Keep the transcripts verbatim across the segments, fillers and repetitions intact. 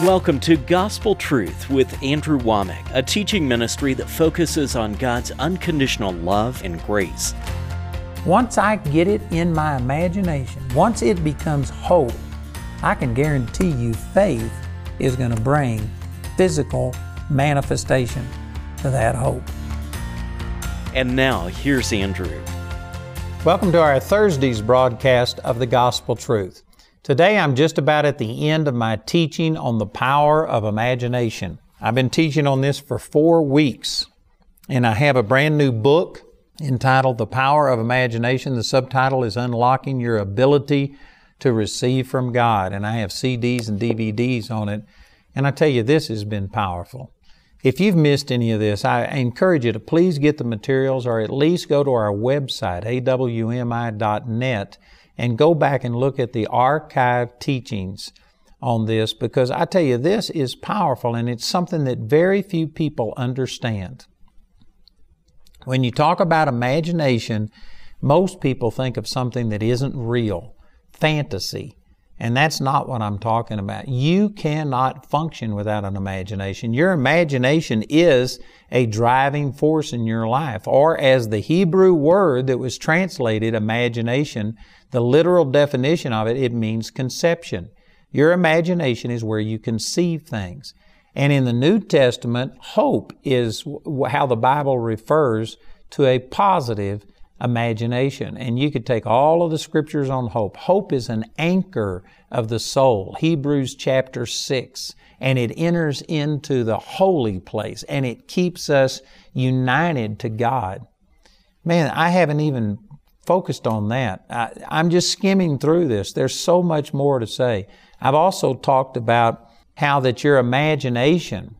Welcome to Gospel Truth with Andrew Womack, a teaching ministry that focuses on God's unconditional love and grace. Once I get it in my imagination, once it becomes whole, I can guarantee you faith is going to bring physical manifestation to that hope. And now, here's Andrew. Welcome to our Thursday's broadcast of the Gospel Truth. Today, I'm just about at the end of my teaching on the power of imagination. I've been teaching on this for four weeks, and I have a brand new book entitled The Power of Imagination. The subtitle is Unlocking Your Ability to Receive from God, and I have C Ds and D V Ds on it. And I tell you, this has been powerful. If you've missed any of this, I encourage you to please get the materials or at least go to our website, A W M I dot net, and go back and look at the archive teachings on this, because I tell you, this is powerful and it's something that very few people understand. When you talk about imagination, most people think of something that isn't real, fantasy, and that's not what I'm talking about. You cannot function without an imagination. Your imagination is a driving force in your life, or as the Hebrew word that was translated imagination, the literal definition of it, it means conception. Your imagination is where you conceive things. And in the New Testament, hope is how the Bible refers to a positive imagination. And you could take all of the scriptures on hope. Hope is an anchor of the soul, Hebrews chapter six, and it enters into the holy place and it keeps us united to God. Man, I haven't even focused on that. I, I'm just skimming through this. There's so much more to say. I've also talked about how that your imagination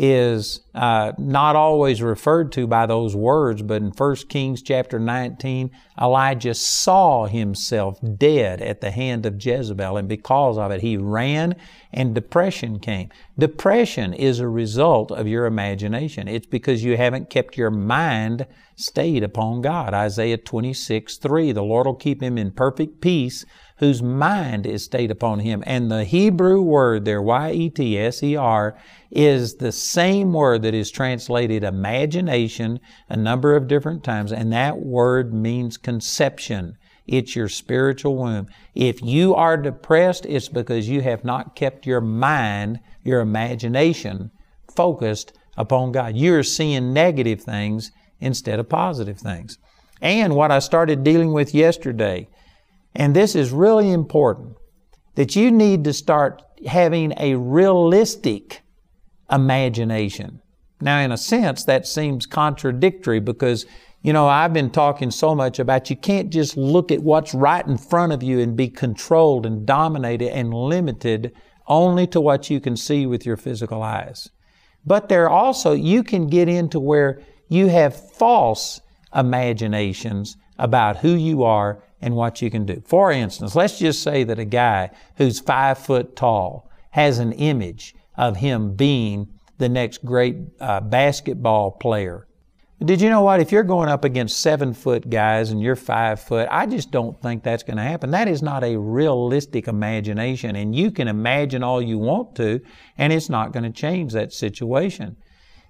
is uh, not always referred to by those words, but in First Kings chapter nineteen, Elijah saw himself dead at the hand of Jezebel, and because of it, he ran and depression came. Depression is a result of your imagination. It's because you haven't kept your mind stayed upon God. Isaiah twenty-six three, the Lord will keep him in perfect peace whose mind is stayed upon Him. And the Hebrew word there, Y E T S E R, is the same word that is translated imagination a number of different times, and that word means conception. It's your spiritual womb. If you are depressed, it's because you have not kept your mind, your imagination, focused upon God. You're seeing negative things instead of positive things. And what I started dealing with yesterday, and this is really important, that you need to start having a realistic imagination. Now, in a sense, that seems contradictory because, you know, I've been talking so much about you can't just look at what's right in front of you and be controlled and dominated and limited only to what you can see with your physical eyes. But there also, you can get into where you have false imaginations about who you are and what you can do. For instance, let's just say that a guy who's five foot tall has an image of him being the next great uh, basketball player. Did you know what? If you're going up against seven foot guys and you're five foot, I just don't think that's going to happen. That is not a realistic imagination, and you can imagine all you want to, and it's not going to change that situation.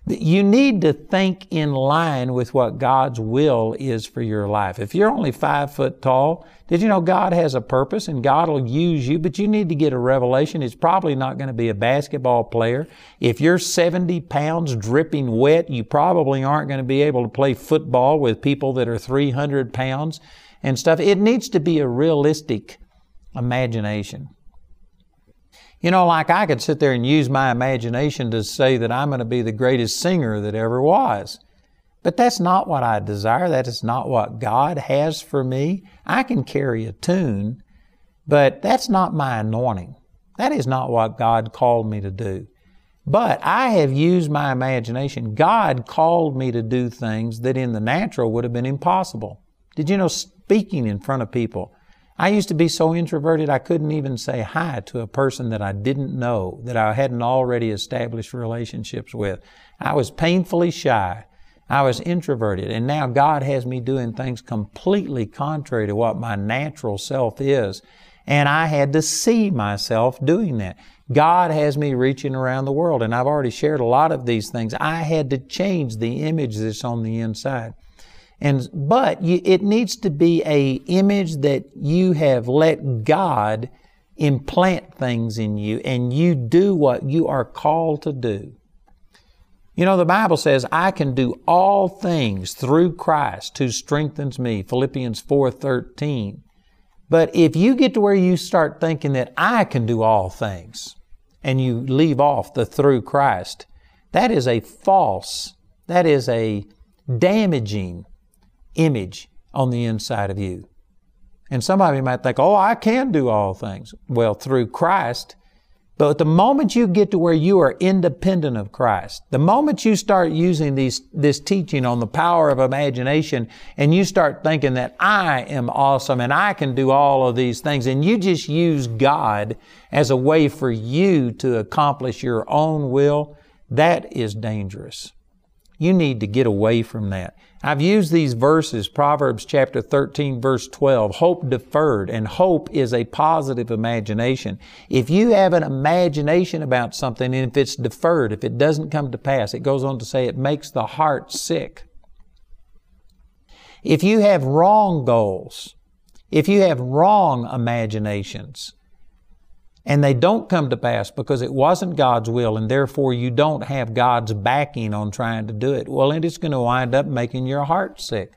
You need to think in line with what God's will is for your life. If you're only five foot tall, did you know God has a purpose and God will use you, but you need to get a revelation. It's probably not going to be a basketball player. If you're seventy pounds dripping wet, you probably aren't going to be able to play football with people that are three hundred pounds and stuff. It needs to be a realistic imagination. You know, like I could sit there and use my imagination to say that I'm going to be the greatest singer that ever was. But that's not what I desire. That is not what God has for me. I can carry a tune, but that's not my anointing. That is not what God called me to do. But I have used my imagination. God called me to do things that in the natural would have been impossible. Did you know speaking in front of people? I used to be so introverted I couldn't even say hi to a person that I didn't know, that I hadn't already established relationships with. I was painfully shy. I was introverted. And now God has me doing things completely contrary to what my natural self is. And I had to see myself doing that. God has me reaching around the world, and I've already shared a lot of these things. I had to change the image that's on the inside. And, but you, it needs to be a image that you have let God implant things in you, and you do what you are called to do. You know, the Bible says, I can do all things through Christ who strengthens me, Philippians four thirteen. But if you get to where you start thinking that I can do all things, and you leave off the through Christ, that is a false, that is a damaging image on the inside of you. And some of you might think, oh, I can do all things. Well, through Christ. But at the moment you get to where you are independent of Christ, the moment you start using these, this teaching on the power of imagination, and you start thinking that I am awesome and I can do all of these things, and you just use God as a way for you to accomplish your own will, that is dangerous. You need to get away from that. I've used these verses, Proverbs chapter thirteen, verse twelve, hope deferred, and hope is a positive imagination. If you have an imagination about something, and if it's deferred, if it doesn't come to pass, it goes on to say it makes the heart sick. If you have wrong goals, if you have wrong imaginations, and they don't come to pass because it wasn't God's will, and therefore you don't have God's backing on trying to do it, well, and it's going to wind up making your heart sick.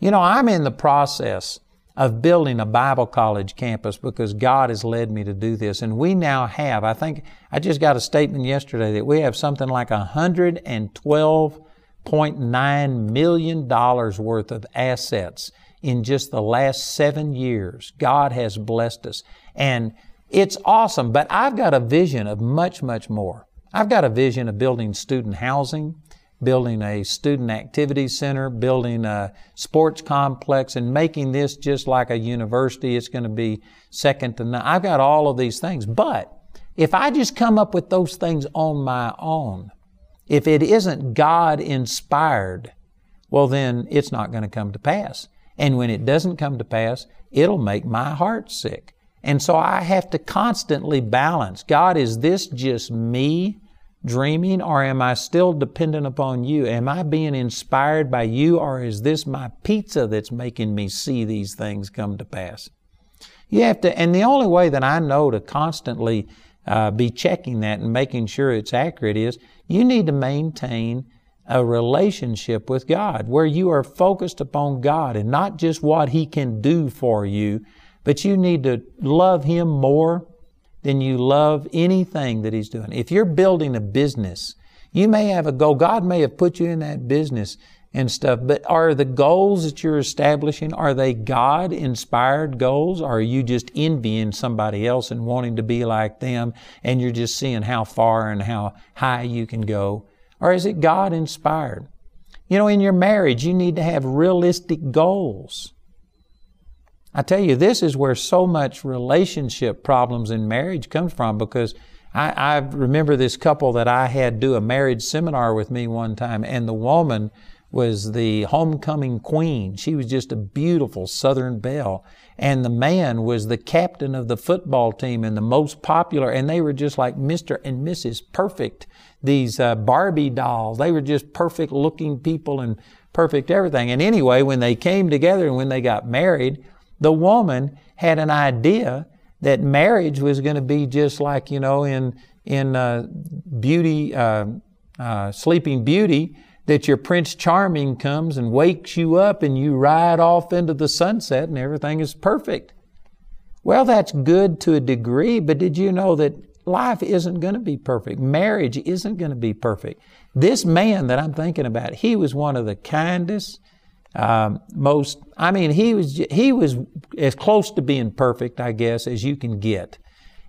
You know, I'm in the process of building a Bible college campus because God has led me to do this. And we now have, I think, I just got a statement yesterday that we have something like one hundred twelve point nine million dollars worth of assets in just the last seven years. God has blessed us. And it's awesome, but I've got a vision of much, much more. I've got a vision of building student housing, building a student activity center, building a sports complex, and making this just like a university. It's going to be second to none. I've got all of these things, but if I just come up with those things on my own, if it isn't God-inspired, well, then it's not going to come to pass. And when it doesn't come to pass, it'll make my heart sick. And so I have to constantly balance. God, is this just me dreaming, or am I still dependent upon you? Am I being inspired by you, or is this my pizza that's making me see these things come to pass? You have to, and the only way that I know to constantly uh, be checking that and making sure it's accurate is you need to maintain a relationship with God where you are focused upon God and not just what He can do for you, but you need to love Him more than you love anything that He's doing. If you're building a business, you may have a goal. God may have put you in that business and stuff, but are the goals that you're establishing, are they God-inspired goals? Or are you just envying somebody else and wanting to be like them, and you're just seeing how far and how high you can go? Or is it God-inspired? You know, in your marriage, you need to have realistic goals. I tell you, this is where so much relationship problems in marriage comes from, because I, I remember this couple that I had do a marriage seminar with me one time, and the woman was the homecoming queen. She was just a beautiful Southern belle. And the man was the captain of the football team and the most popular. And they were just like Mister and Missus Perfect, these uh, Barbie dolls. They were just perfect looking people and perfect everything. And anyway, when they came together and when they got married, the woman had an idea that marriage was going to be just like, you know, in in uh, Beauty, uh, uh, Sleeping Beauty, that your Prince Charming comes and wakes you up and you ride off into the sunset and everything is perfect. Well, that's good to a degree, but did you know that life isn't going to be perfect? Marriage isn't going to be perfect. This man that I'm thinking about, he was one of the kindest, Um, most, I mean, he was, he was as close to being perfect, I guess, as you can get.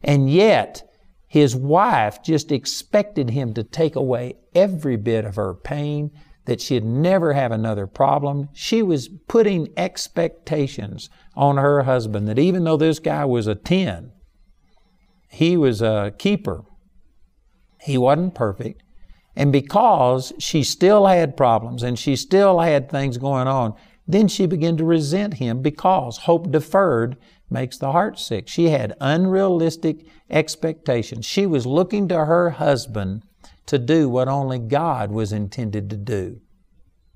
And yet his wife just expected him to take away every bit of her pain, that she'd never have another problem. She was putting expectations on her husband that even though this guy was a ten, he was a keeper. He wasn't perfect. And because she still had problems and she still had things going on, then she began to resent him because hope deferred makes the heart sick. She had unrealistic expectations. She was looking to her husband to do what only God was intended to do.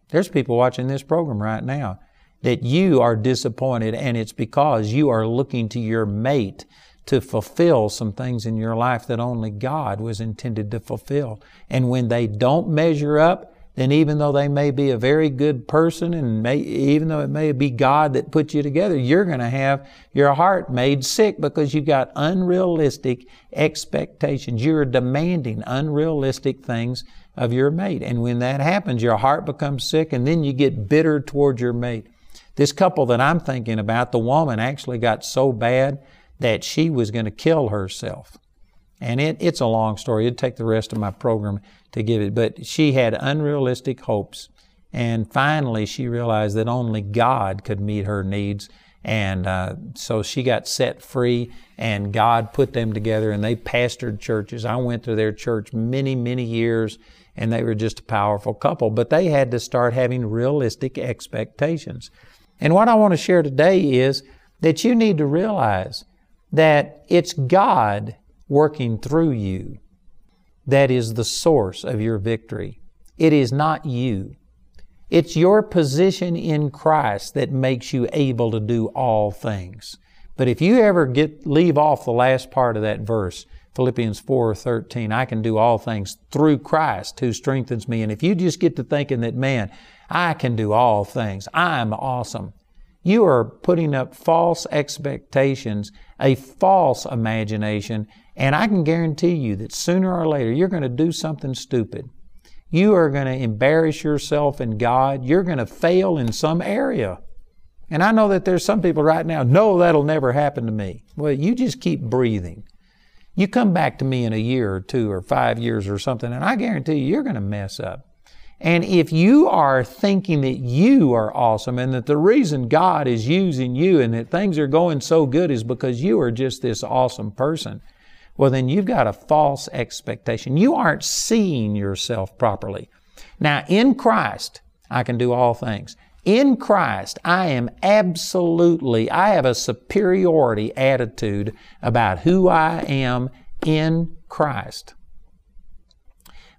There's people watching this program right now that you are disappointed, and it's because you are looking to your mate to fulfill some things in your life that only God was intended to fulfill. And when they don't measure up, then even though they may be a very good person, and may, even though it may be God that put you together, you're going to have your heart made sick because you've got unrealistic expectations. You're demanding unrealistic things of your mate. And when that happens, your heart becomes sick, and then you get bitter toward your mate. This couple that I'm thinking about, the woman actually got so bad that she was going to kill herself. And it, it's a long story. It'd take the rest of my program to give it. But she had unrealistic hopes. And finally, she realized that only God could meet her needs. And uh, so she got set free, and God put them together, and they pastored churches. I went to their church many, many years, and they were just a powerful couple. But they had to start having realistic expectations. And what I want to share today is that you need to realize that it's God working through you that is the source of your victory. It is not you. It's your position in Christ that makes you able to do all things. But if you ever get leave off the last part of that verse, Philippians four thirteen, I can do all things through Christ who strengthens me. And if you just get to thinking that, man, I can do all things, I'm awesome, you are putting up false expectations, a false imagination, and I can guarantee you that sooner or later you're going to do something stupid. You are going to embarrass yourself in God. You're going to fail in some area. And I know that there's some people right now, no, that'll never happen to me. Well, you just keep breathing. You come back to me in a year or two or five years or something, and I guarantee you, you're going to mess up. And if you are thinking that you are awesome and that the reason God is using you and that things are going so good is because you are just this awesome person, well, then you've got a false expectation. You aren't seeing yourself properly. Now, in Christ, I can do all things. In Christ, I am absolutely, I have a superiority attitude about who I am in Christ.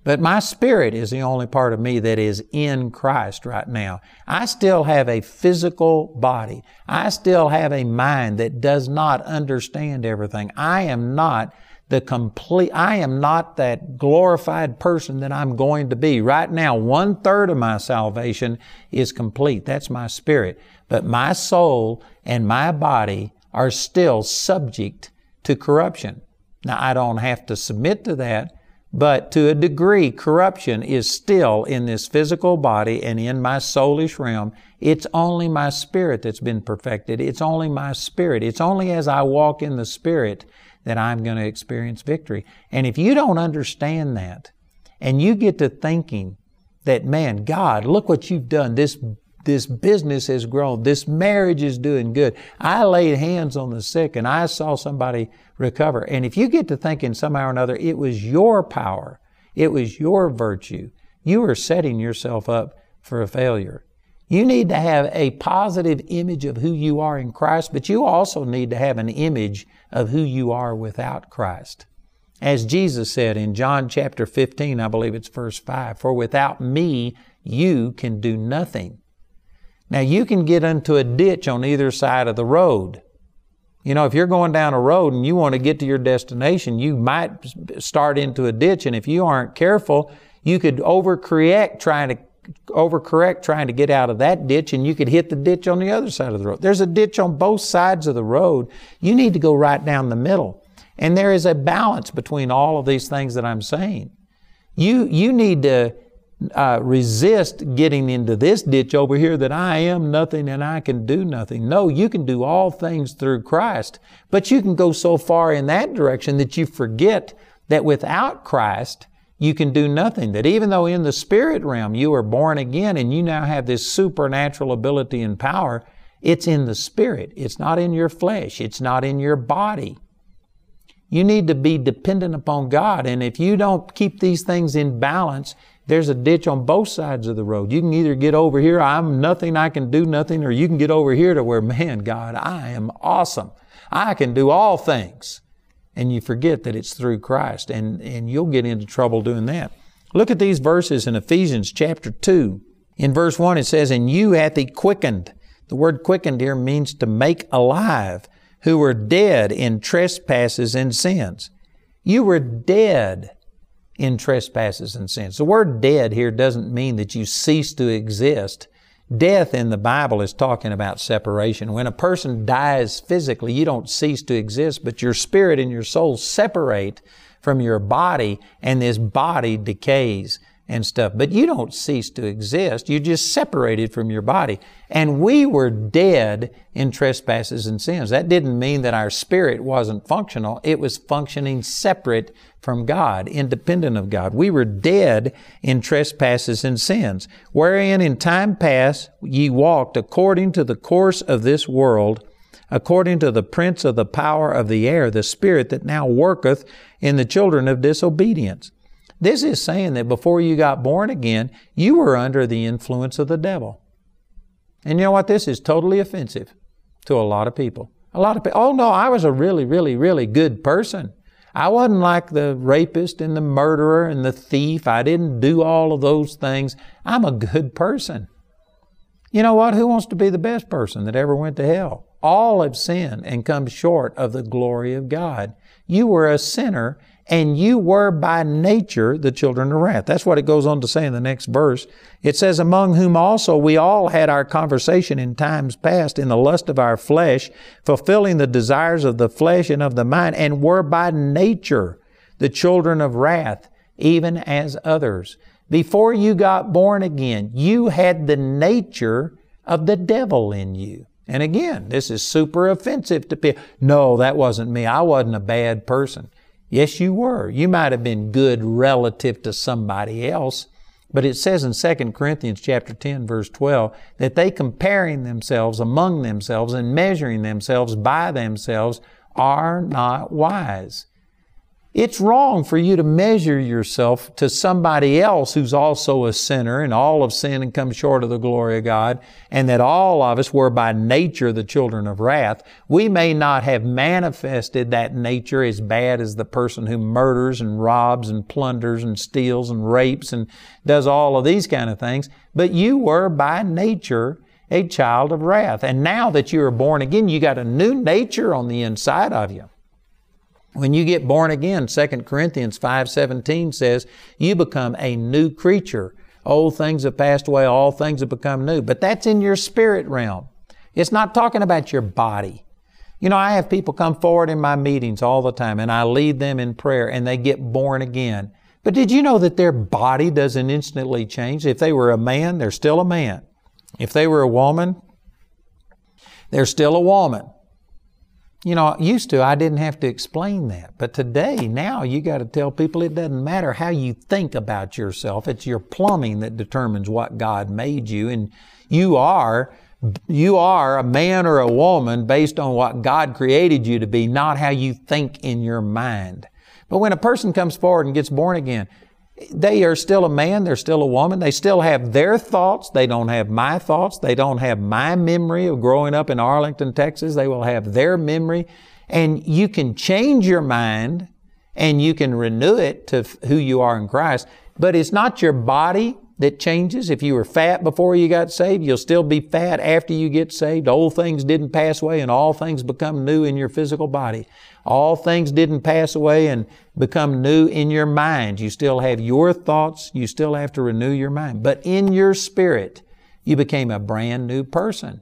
But my spirit is the only part of me that is in Christ right now. I still have a physical body. I still have a mind that does not understand everything. I am not the complete, I am not that glorified person that I'm going to be. Right now, one third of my salvation is complete. That's my spirit. But my soul and my body are still subject to corruption. Now, I don't have to submit to that, but to a degree, corruption is still in this physical body and in my soulish realm. It's only my spirit that's been perfected. It's only my spirit. It's only as I walk in the Spirit that I'm going to experience victory. And if you don't understand that, and you get to thinking that, man, God, look what you've done. This, this business has grown. This marriage is doing good. I laid hands on the sick and I saw somebody recover. And if you get to thinking somehow or another, it was your power, it was your virtue, you are setting yourself up for a failure. You need to have a positive image of who you are in Christ, but you also need to have an image of who you are without Christ. As Jesus said in John chapter fifteen, I believe it's verse five, for without me, you can do nothing. Now, you can get into a ditch on either side of the road. You know, if you're going down a road and you want to get to your destination, you might start into a ditch. And if you aren't careful, you could overcorrect trying to overcorrect trying to get out of that ditch, and you could hit the ditch on the other side of the road. There's a ditch on both sides of the road. You need to go right down the middle. And there is a balance between all of these things that I'm saying. You, you need to Uh, resist getting into this ditch over here that I am nothing and I can do nothing. No, you can do all things through Christ, but you can go so far in that direction that you forget that without Christ, you can do nothing. That even though in the spirit realm you are born again and you now have this supernatural ability and power, it's in the spirit. It's not in your flesh. It's not in your body. You need to be dependent upon God. And if you don't keep these things in balance, there's a ditch on both sides of the road. You can either get over here, I'm nothing, I can do nothing, or you can get over here to where, man, God, I am awesome. I can do all things. And you forget that it's through Christ, and, and you'll get into trouble doing that. Look at these verses in Ephesians chapter two. In verse one it says, "And you hath He quickened." The word quickened here means to make alive, "who were dead in trespasses and sins." You were dead in trespasses and sins. The word dead here doesn't mean that you cease to exist. Death in the Bible is talking about separation. When a person dies physically, you don't cease to exist, but your spirit and your soul separate from your body, and this body decays and stuff. But you don't cease to exist. You're just separated from your body. And we were dead in trespasses and sins. That didn't mean that our spirit wasn't functional. It was functioning separate from God, independent of God. We were dead in trespasses and sins, wherein in time past ye walked according to the course of this world, according to the prince of the power of the air, the spirit that now worketh in the children of disobedience. This is saying that before you got born again, you were under the influence of the devil. And you know what? This is totally offensive to a lot of people. A lot of people, oh no, I was a really, really, really good person. I wasn't like the rapist and the murderer and the thief. I didn't do all of those things. I'm a good person. You know what? Who wants to be the best person that ever went to hell? All have sinned and come short of the glory of God. You were a sinner, and you were by nature the children of wrath. That's what it goes on to say in the next verse. It says, "Among whom also we all had our conversation in times past in the lust of our flesh, fulfilling the desires of the flesh and of the mind, and were by nature the children of wrath, even as others." Before you got born again, you had the nature of the devil in you. And again, this is super offensive to people. No, that wasn't me. I wasn't a bad person. Yes, you were. You might have been good relative to somebody else. But it says in Second Corinthians chapter ten, verse twelve, that they comparing themselves among themselves and measuring themselves by themselves are not wise. It's wrong for you to measure yourself to somebody else who's also a sinner, and all have sinned and come short of the glory of God, and that all of us were by nature the children of wrath. We may not have manifested that nature as bad as the person who murders and robs and plunders and steals and rapes and does all of these kind of things, but you were by nature a child of wrath. And now that you are born again, you got a new nature on the inside of you. When you get born again, Second Corinthians five seventeen says, you become a new creature. Old things have passed away, all things have become new. But that's in your spirit realm. It's not talking about your body. You know, I have people come forward in my meetings all the time, and I lead them in prayer, and they get born again. But did you know that their body doesn't instantly change? If they were a man, they're still a man. If they were a woman, they're still a woman. You know, used to, I didn't have to explain that. But today, now, you got to tell people it doesn't matter how you think about yourself. It's your plumbing that determines what God made you. And you are, you are a man or a woman based on what God created you to be, not how you think in your mind. But when a person comes forward and gets born again, they are still a man, they're still a woman, they still have their thoughts, they don't have my thoughts, they don't have my memory of growing up in Arlington, Texas, they will have their memory. And you can change your mind and you can renew it to who you are in Christ, but it's not your body that changes. If you were fat before you got saved, you'll still be fat after you get saved. Old things didn't pass away and all things become new in your physical body. All things didn't pass away and become new in your mind. You still have your thoughts. You still have to renew your mind. But in your spirit, you became a brand new person.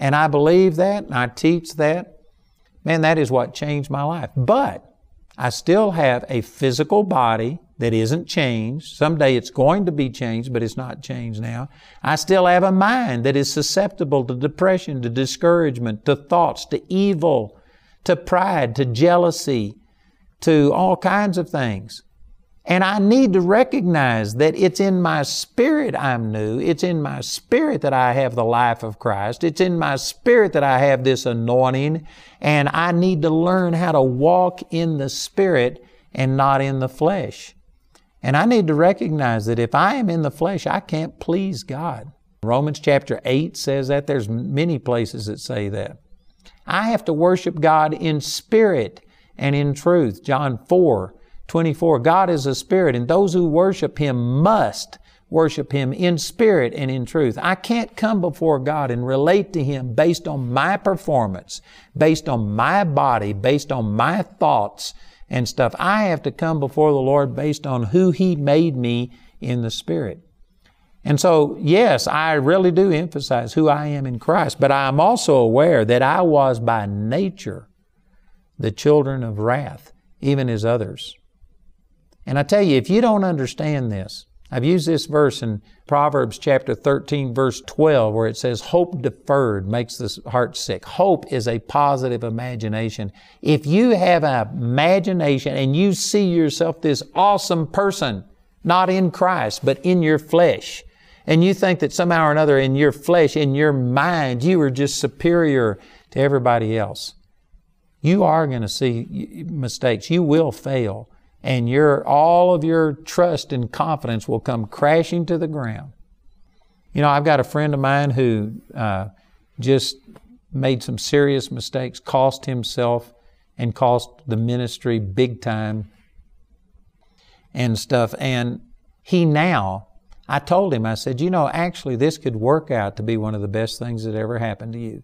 And I believe that and I teach that. Man, that is what changed my life. But I still have a physical body that isn't changed. Someday it's going to be changed, but it's not changed now. I still have a mind that is susceptible to depression, to discouragement, to thoughts, to evil, to pride, to jealousy, to all kinds of things. And I need to recognize that it's in my spirit I'm new. It's in my spirit that I have the life of Christ. It's in my spirit that I have this anointing. And I need to learn how to walk in the spirit and not in the flesh. And I need to recognize that if I am in the flesh, I can't please God. Romans chapter eight says that. There's many places that say that. I have to worship God in spirit and in truth. John four twenty-four, God is a spirit, and those who worship Him must worship Him in spirit and in truth. I can't come before God and relate to Him based on my performance, based on my body, based on my thoughts and stuff. I have to come before the Lord based on who He made me in the spirit. And so, yes, I really do emphasize who I am in Christ, but I am also aware that I was by nature the children of wrath, even as others. And I tell you, if you don't understand this, I've used this verse in Proverbs chapter thirteen, verse twelve, where it says, hope deferred makes the heart sick. Hope is a positive imagination. If you have an imagination and you see yourself this awesome person, not in Christ, but in your flesh, and you think that somehow or another in your flesh, in your mind, you are just superior to everybody else, you are going to see mistakes. You will fail. And your, all of your trust and confidence will come crashing to the ground. You know, I've got a friend of mine who uh, just made some serious mistakes, cost himself and cost the ministry big time and stuff. And he now, I told him, I said, you know, actually this could work out to be one of the best things that ever happened to you,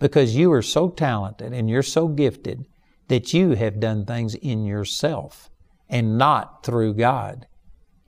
because you are so talented and you're so gifted that you have done things in yourself and not through God.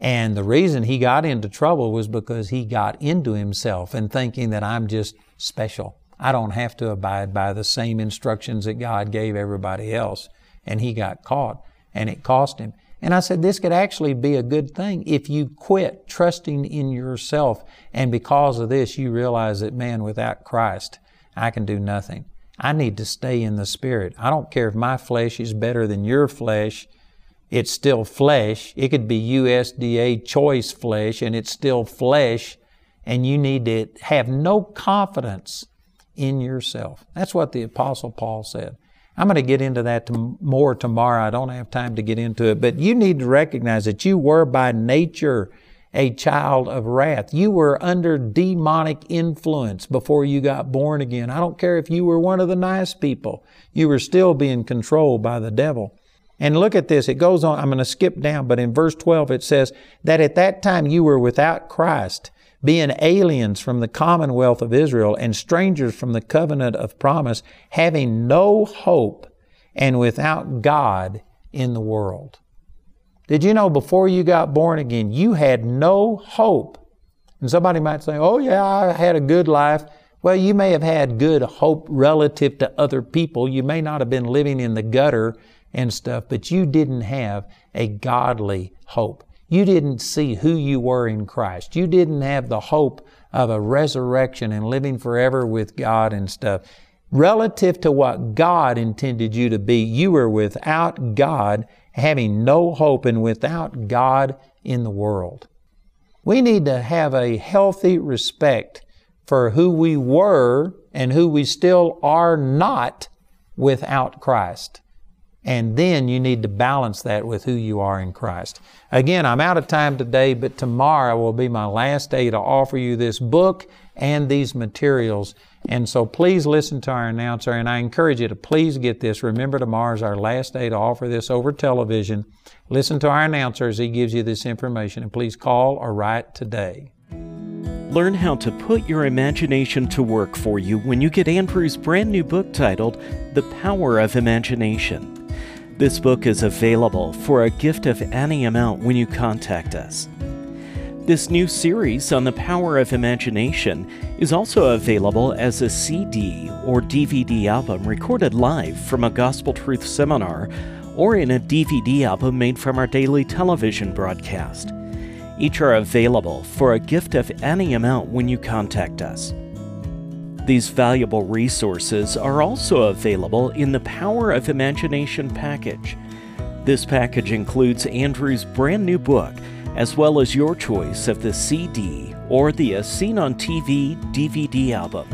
And the reason he got into trouble was because he got into himself and thinking that I'm just special. I don't have to abide by the same instructions that God gave everybody else. And he got caught, and it cost him. And I said, this could actually be a good thing if you quit trusting in yourself, and because of this you realize that, man, without Christ, I can do nothing. I need to stay in the Spirit. I don't care if my flesh is better than your flesh. It's still flesh. It could be U S D A choice flesh, and it's still flesh, and you need to have no confidence in yourself. That's what the Apostle Paul said. I'm going to get into that more tomorrow. I don't have time to get into it, but you need to recognize that you were by nature a child of wrath. You were under demonic influence before you got born again. I don't care if you were one of the nice people. You were still being controlled by the devil. And look at this. It goes on. I'm going to skip down, but in verse twelve it says that at that time you were without Christ, being aliens from the commonwealth of Israel and strangers from the covenant of promise, having no hope and without God in the world. Did you know before you got born again, you had no hope? And somebody might say, oh yeah, I had a good life. Well, you may have had good hope relative to other people. You may not have been living in the gutter and stuff, but you didn't have a godly hope. You didn't see who you were in Christ. You didn't have the hope of a resurrection and living forever with God and stuff. Relative to what God intended you to be, you were without God, having no hope and without God in the world. We need to have a healthy respect for who we were and who we still are not without Christ. And then you need to balance that with who you are in Christ. Again, I'm out of time today, but tomorrow will be my last day to offer you this book and these materials. And so please listen to our announcer, and I encourage you to please get this. Remember, tomorrow is our last day to offer this over television. Listen to our announcer as he gives you this information, and please call or write today. Learn how to put your imagination to work for you when you get Andrew's brand new book titled The Power of Imagination. This book is available for a gift of any amount when you contact us. This new series on the power of imagination is also available as a C D or D V D album recorded live from a Gospel Truth seminar, or in a D V D album made from our daily television broadcast. Each are available for a gift of any amount when you contact us. These valuable resources are also available in the Power of Imagination package. This package includes Andrew's brand new book, as well as your choice of the C D or the As Seen on T V D V D album.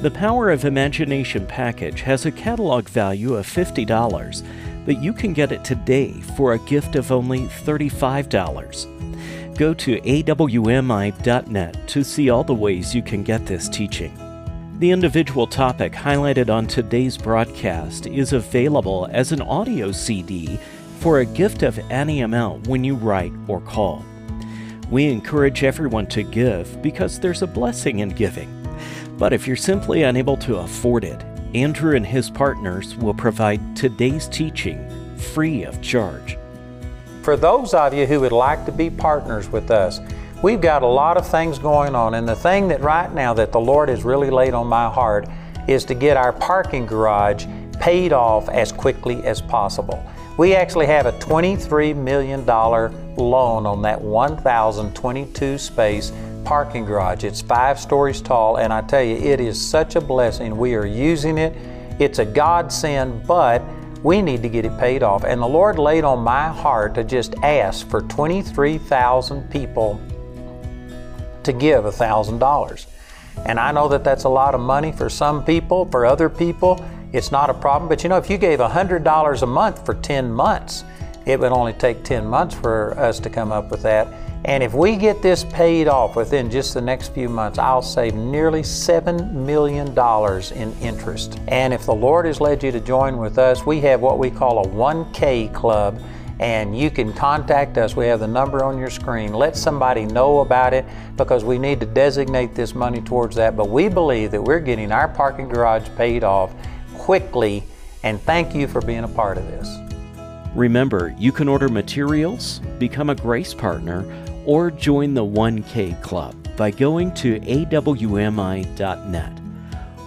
The Power of Imagination package has a catalog value of fifty dollars, but you can get it today for a gift of only thirty-five dollars. Go to A W M I dot net to see all the ways you can get this teaching. The individual topic highlighted on today's broadcast is available as an audio C D for a gift of any amount when you write or call. We encourage everyone to give because there's a blessing in giving. But if you're simply unable to afford it, Andrew and his partners will provide today's teaching free of charge. For those of you who would like to be partners with us, we've got a lot of things going on, and the thing that right now that the Lord has really laid on my heart is to get our parking garage paid off as quickly as possible. We actually have a twenty-three million dollars loan on that one thousand twenty-two space parking garage. It's five stories tall, and I tell you, it is such a blessing. We are using it. It's a godsend, but we need to get it paid off. And the Lord laid on my heart to just ask for twenty-three thousand people to give one thousand dollars. And I know that that's a lot of money for some people. For other people, it's not a problem. But you know, if you gave one hundred dollars a month for ten months, it would only take ten months for us to come up with that. And if we get this paid off within just the next few months, I'll save nearly seven million dollars in interest. And if the Lord has led you to join with us, we have what we call a one K club, and you can contact us. We have the number on your screen. Let somebody know about it, because we need to designate this money towards that. But we believe that we're getting our parking garage paid off quickly, and thank you for being a part of this. Remember, you can order materials, become a Grace Partner, or join the one K Club by going to A W M I dot net.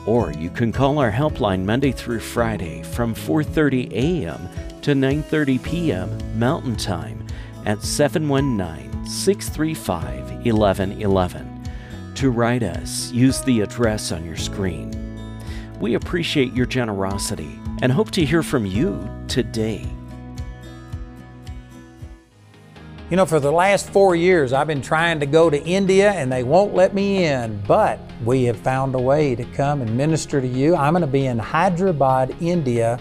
Or you can call our helpline Monday through Friday from four thirty a m to nine thirty p m Mountain Time at seven one nine, six three five, one one one one. To write us, use the address on your screen. We appreciate your generosity and hope to hear from you today. You know, for the last four years, I've been trying to go to India and they won't let me in, but we have found a way to come and minister to you. I'm going to be in Hyderabad, India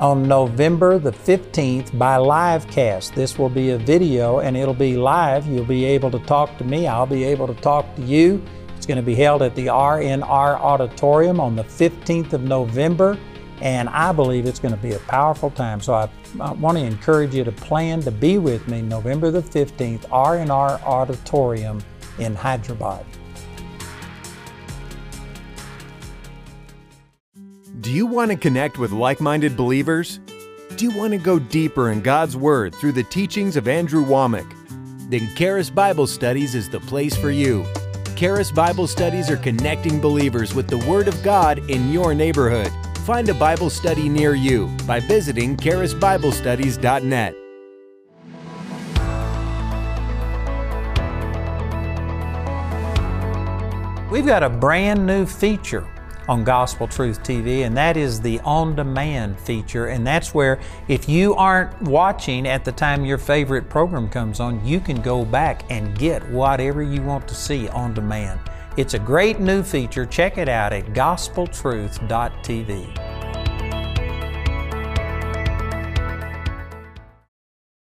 on November the fifteenth by live cast. This will be a video and it'll be live. You'll be able to talk to me. I'll be able to talk to you. It's going to be held at the R N R Auditorium on the fifteenth of November. And I believe it's going to be a powerful time. So I, I want to encourage you to plan to be with me November the fifteenth, R N R Auditorium in Hyderabad. Do you want to connect with like-minded believers? Do you want to go deeper in God's Word through the teachings of Andrew Womack? Then Charis Bible Studies is the place for you. Charis Bible Studies are connecting believers with the Word of God in your neighborhood. Find a Bible study near you by visiting charis bible studies dot net. We've got a brand new feature on Gospel Truth T V, and that is the on-demand feature. And that's where if you aren't watching at the time your favorite program comes on, you can go back and get whatever you want to see on demand. It's a great new feature. Check it out at gospel truth dot t v.